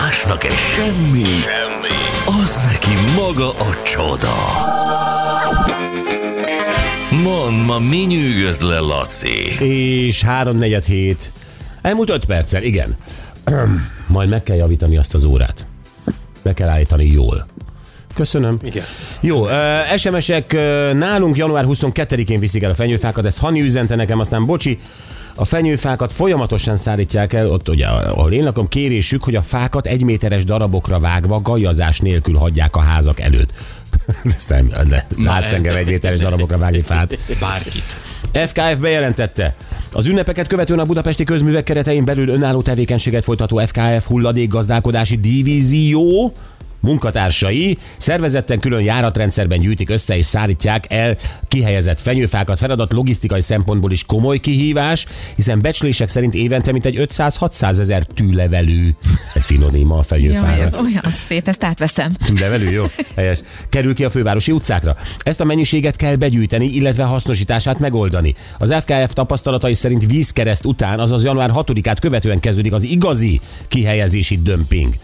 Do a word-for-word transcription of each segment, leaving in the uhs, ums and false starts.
másnak egy semmi, semmi, az neki maga a csoda. Mondd, ma mi nyűgöz le, Laci? És háromnegyed hét. Elmúlt öt perccel, igen. Majd meg kell javítani azt az órát. Meg kell állítani jól. Köszönöm. Igen. Jó, uh, es em esek uh, nálunk január huszonkettedikén viszik el a fenyőfákat, ezt Hani üzente nekem, aztán bocsi, a fenyőfákat folyamatosan szállítják el, ott ugye, ahol én lakom, kérésük, hogy a fákat egy méteres darabokra vágva, gajazás nélkül hagyják a házak előtt. Ezt nem, de látsz engem egy méteres darabokra vágni fát. Bárkit. ef ká ef bejelentette. Az ünnepeket követően a budapesti közművek keretein belül önálló tevékenységet folytató ef ká ef hulladékgazdálkodási divízió munkatársai szervezetten külön járatrendszerben gyűjtik össze és szállítják el kihelyezett fenyőfákat. Feladat logisztikai szempontból is komoly kihívás, hiszen becslések szerint évente mintegy ötszáz-hatszázezer tűlevelű, egy szinoníma a fenyőfára. Jaj, ez olyan szép, ezt átveszem. Tűlevelű, jó? Helyes. Kerül ki a fővárosi utcákra. Ezt a mennyiséget kell begyűjteni, illetve hasznosítását megoldani. Az ef ká ef tapasztalatai szerint vízkereszt után, azaz január hatodikát követően kezdődik az igazi kihelyezési dömping.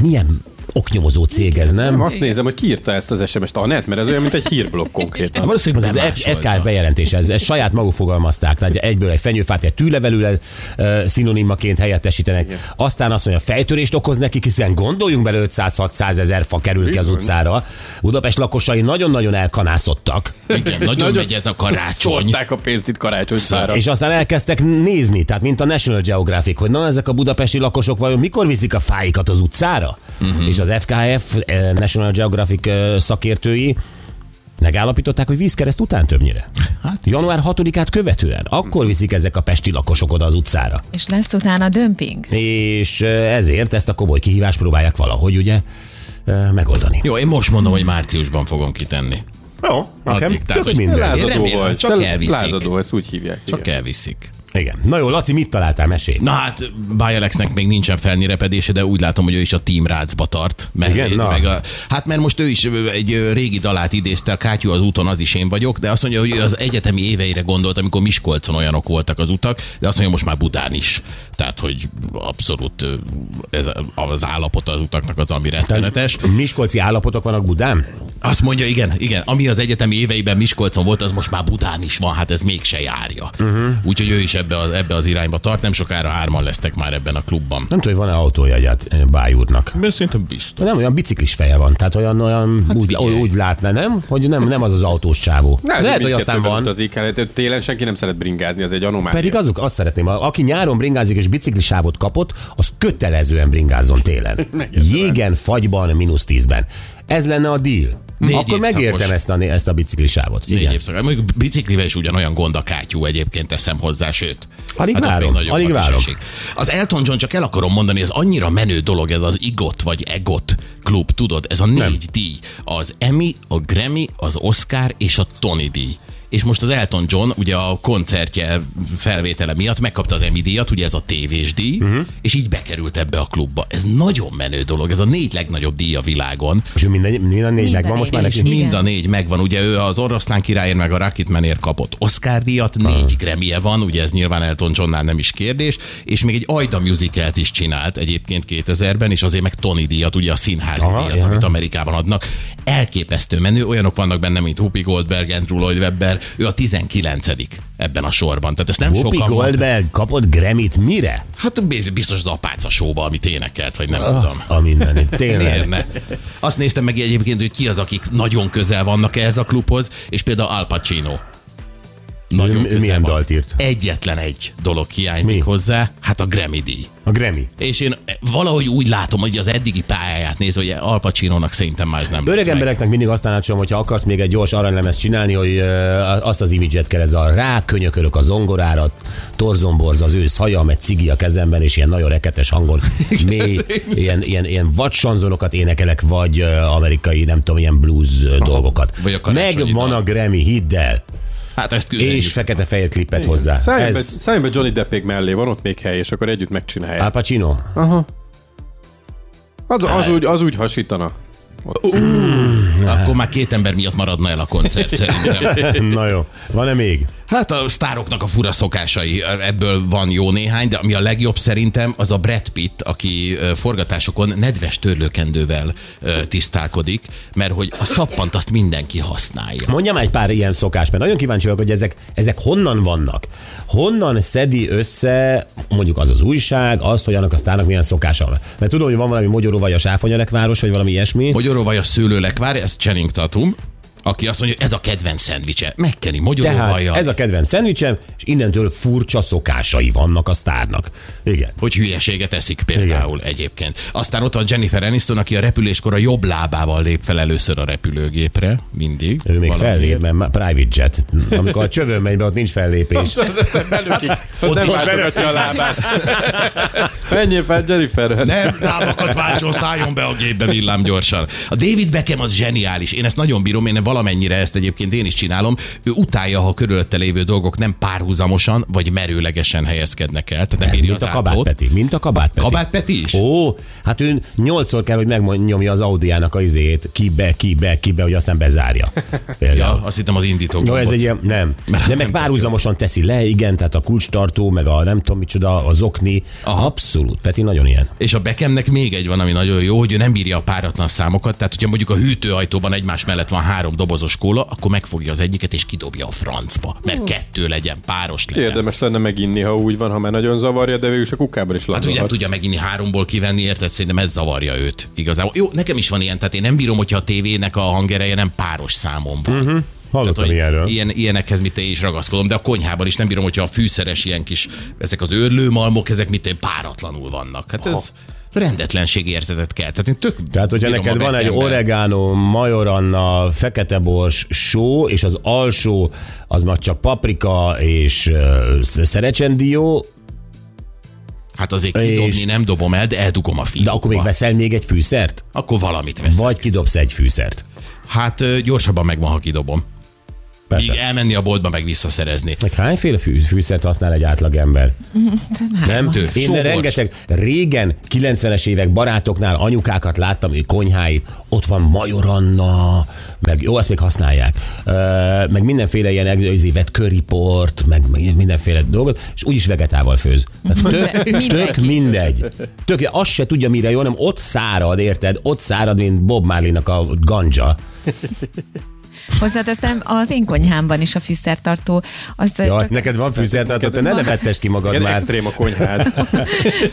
Milyen oknyomozó cég ez, nem? Azt nézem, hogy ki írta ezt az es em est, a net, mert ez olyan, mint egy hírblokk konkrétan. Valószínűleg az ef ká ef bejelentése, ez, ez saját maguk fogalmazták, tehát egyből egy fenyőfát, egy tűlevelőre uh, szinonimaként helyettesítenek. Igen. Aztán azt mondja, fejtörést okoz nekik, hiszen gondoljunk bele, ötszáz-hatszázezer fa kerül ki az utcára. Budapest lakosai nagyon-nagyon elkanászottak. Igen, nagyon, nagyon megy ez a karácsony. Szólták a pénzt itt karácsonyszára. És aztán elkezdtek nézni, tehát mint a National Geographic, hogy na, ezek a budapesti lakosok vajon mikor viszik a fáikat az utcára? Uh-huh. És az ef ká ef, National Geographic szakértői megállapították, hogy vízkereszt után többnyire. Hát, január hatodikát követően. Akkor viszik ezek a pesti lakosok oda az utcára. És lesz utána dömping. És ezért ezt a komoly kihívást próbálják valahogy ugye megoldani. Jó, én most mondom, hogy márciusban fogom kitenni. Jó, nekem tök minden. Lázadó volt. Csak elviszik. Lázadó, ezt úgy hívják. Csak igen. elviszik. Igen. Na jó, Laci, mit találtál? Mesélj. Na hát, Bialexnek még nincsen felnérepedése, de úgy látom, hogy ő is a Team Rácba tart. Mert igen, meg a, hát mert most ő is egy régi dalát idézte, a Kátyú az úton, az is én vagyok, de azt mondja, hogy az egyetemi éveire gondolt, amikor Miskolcon olyanok voltak az utak, de azt mondja, most már Budán is. Tehát, hogy abszolút ez az állapota az utaknak az, ami rettenetes. Miskolci állapotok vannak Budán? Azt mondja, igen, igen. Ami az egyetemi éveiben Miskolcon volt, az most már Budán is van, hát ez mégse járja. Uh-huh. Úgyhogy ő is Ebbe az, ebbe az irányba tart, nem sokára hárman lesztek már ebben a klubban. Nem tudom, hogy van-e autójegyet Báj úrnak. Szerintem biztos. Nem, olyan biciklis feje van, tehát olyan, olyan hát úgy, úgy látná, nem? Hogy nem, nem az az autós csávó. Nem, lehet, hogy aztán van. Utazik, hát, télen senki nem szeret bringázni, ez egy anomália. Pedig azok, azt szeretném, aki nyáron bringázik és biciklisávot kapott, az kötelezően bringázzon télen. Jégen, fagyban, mínusz tízben. Ez lenne a deal. Négy Akkor megértem ezt a, ezt a biciklisávot. Négy évszakos. Mondjuk biciklivel is ugyanolyan gond a kátyú, egyébként teszem hozzá, sőt. Alig hát várom, alig várom. Az Elton John, csak el akarom mondani, ez annyira menő dolog, ez az igot vagy egot klub, tudod? Ez a négy Nem. díj. Az Emmy, a Grammy, az Oscar és a Tony díj. És most az Elton John, ugye a koncertje felvétele miatt megkapta az Emmy díjat, ugye ez a tévés díj, uh-huh. és így bekerült ebbe a klubba. Ez nagyon menő dolog, ez a négy legnagyobb díj a világon. És minden, mind a négy minden megvan most már neki? És mind igen. a négy megvan, ugye ő az Oroszlán királyért meg a Rocketmanért kapott Oscar díjat, négy uh-huh. Grammy-je van, ugye ez nyilván Elton Johnnál nem is kérdés, és még egy Ajda musicalt is csinált egyébként kétezerben, és azért meg Tony díjat, ugye a színházi Aha, díjat, ja. amit Amerikában adnak. Elképesztő menő, olyanok vannak benne, mint Whoopi Goldberg, Andrew Lloyd Webber, ő a tizenkilencedik ebben a sorban. Tehát ezt nem Whoopi sokan Goldberg van. Kapott Grammyt mire? Hát biztos az Apáca showba, amit énekelt, vagy nem azt tudom. A mindenit, tényleg. Azt néztem meg egyébként, hogy ki az, akik nagyon közel vannak ehhez a klubhoz, és például Al Pacino. Nagyon közel milyen van. Dalt írt? Egyetlen egy dolog hiányzik Mi? hozzá, hát a Grammy-díj. A Grammy. És én valahogy úgy látom, hogy az eddigi pályáját néz, hogy Al Pacinónak szerintem már ez nem Öreg embereknek mindig azt tanácsolom, hogyha akarsz még egy gyors aranylemezt csinálni, hogy azt az imidzset kell, ez a rá, könyökölök a zongorára, torzomborz az ősz haja, meg cigi a kezemben, és ilyen nagyon reketes hangon mély, ilyen, ilyen, ilyen vagy sanzonokat énekelek, vagy amerikai, nem tudom, ilyen blues Aha. dolgokat. Megvan a Grammy, hidd el. Hát ezt és fekete-fehér klipet Igen. hozzá. Szálljon Ez... be Johnny Deppék mellé, van ott még hely, és akkor együtt megcsinálják. Al Pacino? Aha. Az, az, úgy, az úgy hasítana. Uh, akkor már két ember miatt maradna el a koncert szerintem. Na jó, van-e még? Hát a sztároknak a fura szokásai, ebből van jó néhány, de ami a legjobb szerintem, az a Brad Pitt, aki forgatásokon nedves törlőkendővel tisztálkodik, mert hogy a szappant azt mindenki használja. Mondjam egy pár ilyen szokás, mert nagyon kíváncsi vagyok, hogy ezek, ezek honnan vannak. Honnan szedi össze, mondjuk az az újság, azt, hogy annak a sztárnak milyen szokása van. Mert tudom, hogy van valami mogyoróvajas áfonyalekváros, vagy valami ilyesmi. Mogyoróvajas szőlőlekvár, ez Channing Tatum, aki azt mondja, hogy ez a kedvenc szendvicse. Megkeni mogyoróvajjal. Ez a kedvenc szendvicsem, és innentől furcsa szokásai vannak a sztárnak. Igen. Hogy hülyeséget eszik például. Igen. Egyébként. Aztán ott van Jennifer Aniston, aki a repüléskor a jobb lábával lép fel először a repülőgépre. Mindig. Ő még fellép, mert private jet. Amikor a csövön megy be, ott nincs fellépés. Belőkik. Ott nem váltogatja a lábát. Menjél fel, Jennifer. Nem, lábakat váltson, szálljon be a gépbe villám gyorsan. A David Beckham az zseniális. Én ezt nagyon bírom, én valamennyire ezt egyébként én is csinálom, ő utálja, ha körülötte lévő dolgok nem párhuzamosan, vagy merőlegesen helyezkednek el. Tehát nem bírja az átlót. Mint a Kabát Peti. Mint a Kabát Peti. Kabát Peti is? Ó, hát ő nyolcszor kell, hogy megnyomja az Audiának a izét, ki be, ki be, ki be, hogy aztán bezárja. Ja, azt hittem az indítók. Jó, ez egy ilyen, nem. Mert de meg párhuzamosan teszi le, igen, tehát a kulcstartó, meg a nem tudom micsoda, az okni. Aha. Abszolút, Peti nagyon ilyen. És a Beckhamnek még egy van, ami nagyon jó, hogy ő nem bírja a páratlan számokat, tehát hogyha mondjuk a hűtőajtóban egymás mellett van három dobozos kóla, akkor megfogja az egyiket és kidobja a francba, mert kettő legyen, páros legyen. Érdemes lenne meginni, ha úgy van, ha már nagyon zavarja, de végül is a kukában is landolhat. Hát ugye tudja meginni háromból kivenni, érted? Szerintem ez zavarja őt igazából. Jó, nekem is van ilyen, tehát én nem bírom, hogyha a tévének a hangereje nem páros számon van. Uh-huh. Hallottam ilyenről. Ilyen, ilyenekhez mit én is ragaszkodom, de a konyhában is nem bírom, hogyha a fűszeres ilyen kis, ezek az őrlőmalmok, ezek mit én páratlanul vannak. Hát aha. Ez... rendetlenség érzetet kell. Tehát, én tök Tehát hogyha neked van egy oregano, majoranna, fekete bors, só, és az alsó, az már csak paprika és uh, szerecsendió. Hát azért kidobni és... nem dobom el, de eldugom a fiókba. De akkor még veszel még egy fűszert? Akkor valamit veszek. Vagy kidobsz egy fűszert. Hát gyorsabban megvan, ha kidobom. Így elmenni a boltba, meg visszaszerezni. Meg hányféle fű, fűszert használ egy átlagember? Nem? Tő. Én Só rengeteg, régen kilencvenes évek barátoknál anyukákat láttam, ő konyháit, ott van majoranna, meg jó, azt még használják, meg mindenféle ilyen egzőzévet, köriport, meg mindenféle dolgot, és úgyis vegetával főz. Tehát tök, tök mindegy. Tök, azt se tudja, mire jó, hanem ott szárad, érted? Ott szárad, mint Bob Marleynak a ganja. Hozzáteszem, az én konyhámban is a fűszertartó. Az ja, csak... neked van fűszertartó, te ne nevettesd ki magad már. Extrém a konyhád.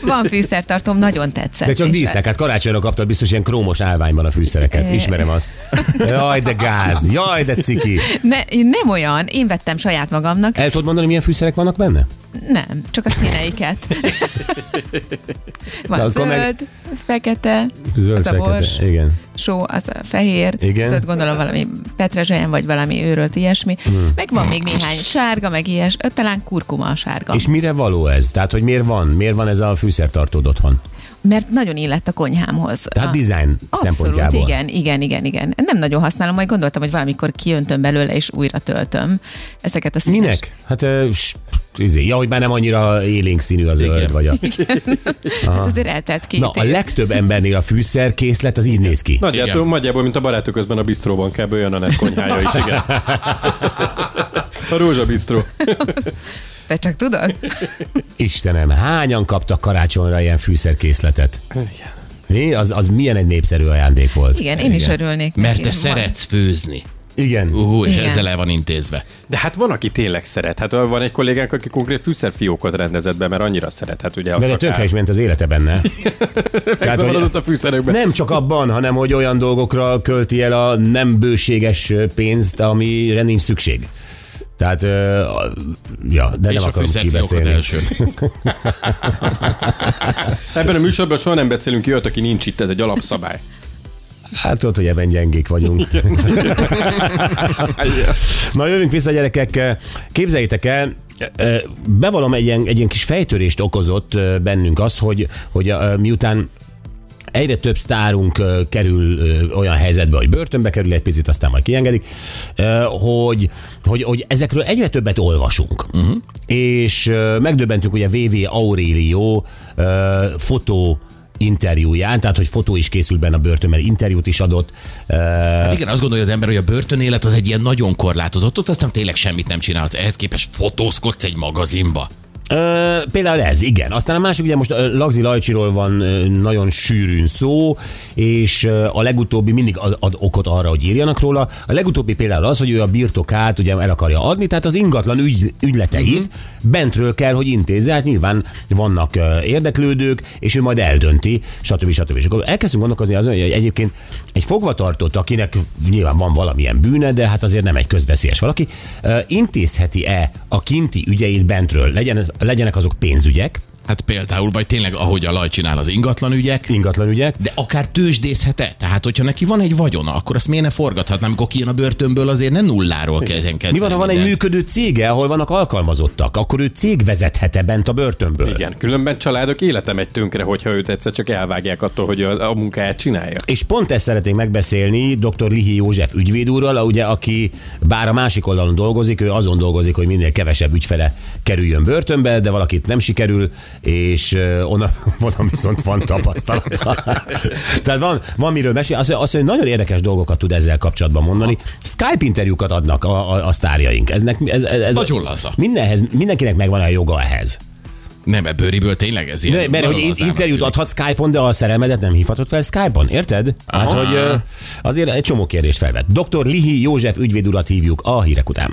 Van fűszertartóm, nagyon tetszett. De csak dísznek, hát karácsonyra kaptad biztos ilyen krómos állványban a fűszereket. Ismerem azt. Jaj, de gáz, jaj, de ciki. Ne, nem olyan, én vettem saját magamnak. El tudod mondani, milyen fűszerek vannak benne? Nem, csak a színeiket. Van zöld, meg... fekete, zöld, az a bors, fekete, igen. Só, az a fehér, zöld, gondolom valami petrezselyen, vagy valami őrölt, ilyesmi. Hmm. Meg van még néhány sárga, meg ilyes, talán kurkuma a sárga. És mire való ez? Tehát, hogy miért van? Miért van ez a fűszertartód otthon? Mert nagyon illett a konyhámhoz. Tehát a... design szempontjából. Igen, igen, igen, igen. Nem nagyon használom, majd gondoltam, hogy valamikor kiöntöm belőle, és újra töltöm ezeket a színes. Minek? Hát... Uh, ja, hogy már nem annyira élénk színű az öld vagy a... Igen. Hát azért eltelt két. Na, a legtöbb embernél a fűszerkészlet az így néz ki. Nagyjából, nagyjából mint a barátok közben a bistróban kell, bőjön a net konyhája is, igen. A rózsabisztró. Te csak tudod? Istenem, hányan kaptak karácsonyra ilyen fűszerkészletet? Igen. Mi? Az, az milyen egy népszerű ajándék volt. Igen, én igen. is örülnék. Mert te szeretsz főzni. Igen. Uhú, és igen. ezzel el van intézve. De hát van, aki tényleg szeret. Hát van egy kollégánk, aki konkrét fűszerfiókot rendezett be, mert annyira szeret. Hát ugye de de tönkre is ment az élete benne. Tehát, a fűszerekben. Nem csak abban, hanem hogy olyan dolgokra költi el a nem bőséges pénzt, amire nincs szükség. Tehát, ja, de és nem akarom kibeszélni. Ebben a műsorban soha nem beszélünk ki, aki nincs itt, ez egy alapszabály. Hát ott, hogy ebben gyengék vagyunk. Na, jövünk vissza, gyerekek. Képzeljétek el, bevallom, egy ilyen, egy ilyen kis fejtörést okozott bennünk az, hogy, hogy miután egyre több sztárunk kerül olyan helyzetbe, hogy börtönbe kerül egy picit, aztán majd kiengedik, hogy, hogy, hogy ezekről egyre többet olvasunk. Uh-huh. És megdöbbentünk, hogy a vé vé Aurelio fotó interjúján, tehát hogy fotó is készült benne a börtönben, interjút is adott. Hát igen, azt gondolja az ember, hogy a börtönélet az egy ilyen nagyon korlátozott, ott aztán tényleg semmit nem csinálhatsz. Ehhez képest fotózkodsz egy magazinba. Ö, például ez, igen. Aztán a másik, ugye most Lagzi Lajcsiról van nagyon sűrűn szó, és a legutóbbi mindig ad okot arra, hogy írjanak róla. A legutóbbi például az, hogy ő a birtokát ugye el akarja adni, tehát az ingatlan ügy, ügyleteit uh-huh. bentről kell, hogy intézze, hát nyilván vannak érdeklődők, és ő majd eldönti, stb. stb. És akkor elkezdünk gondolkozni azon, hogy egyébként egy fogvatartott, akinek nyilván van valamilyen bűne, de hát azért nem egy közveszélyes valaki, intézheti-e a kinti ügyeit bentről? Legyen ez legyenek azok pénzügyek. Hát például, vagy tényleg, ahogy a Laj csinál, az ingatlan ügyek. Ingatlan ügyek. De akár tőzsdészhet-e? Tehát, hogyha neki van egy vagyona, akkor azt miért ne forgathatná, amikor kijön a börtönből, azért ne nulláról kezdjen kezdeni. Mi van, ha van egy működő cége, ahol vannak alkalmazottak, akkor ő cég vezethet-e bent a börtönből? Igen, különben családok élete megy tönkre, hogyha őt egyszer csak elvágják attól, hogy a, a munkáját csinálja. És pont ezt szeretnénk megbeszélni doktor Lihi József ügyvéd úrral, ugye, aki bár a másik oldalon dolgozik, ő azon dolgozik, hogy minél kevesebb ügyfele kerüljön börtönbe, de valakit nem sikerül, és onnan, onnan viszont van tapasztalata. Tehát van, van miről mesélni. Azt, azt, hogy nagyon érdekes dolgokat tud ezzel kapcsolatban mondani. Skype interjúkat adnak a, a, a sztárjaink. Eznek, ez, ez nagyon laza. Mindenhez, mindenkinek megvan a joga ehhez. Nem, e bőriből tényleg ez ilyen. Mert hogy interjút adhat Skype-on, de a szerelmedet nem hívhatod fel Skype-on, érted? Aha. Hát, hogy azért egy csomó kérdést felvet. doktor Lihi József ügyvéd urat hívjuk a hírek után.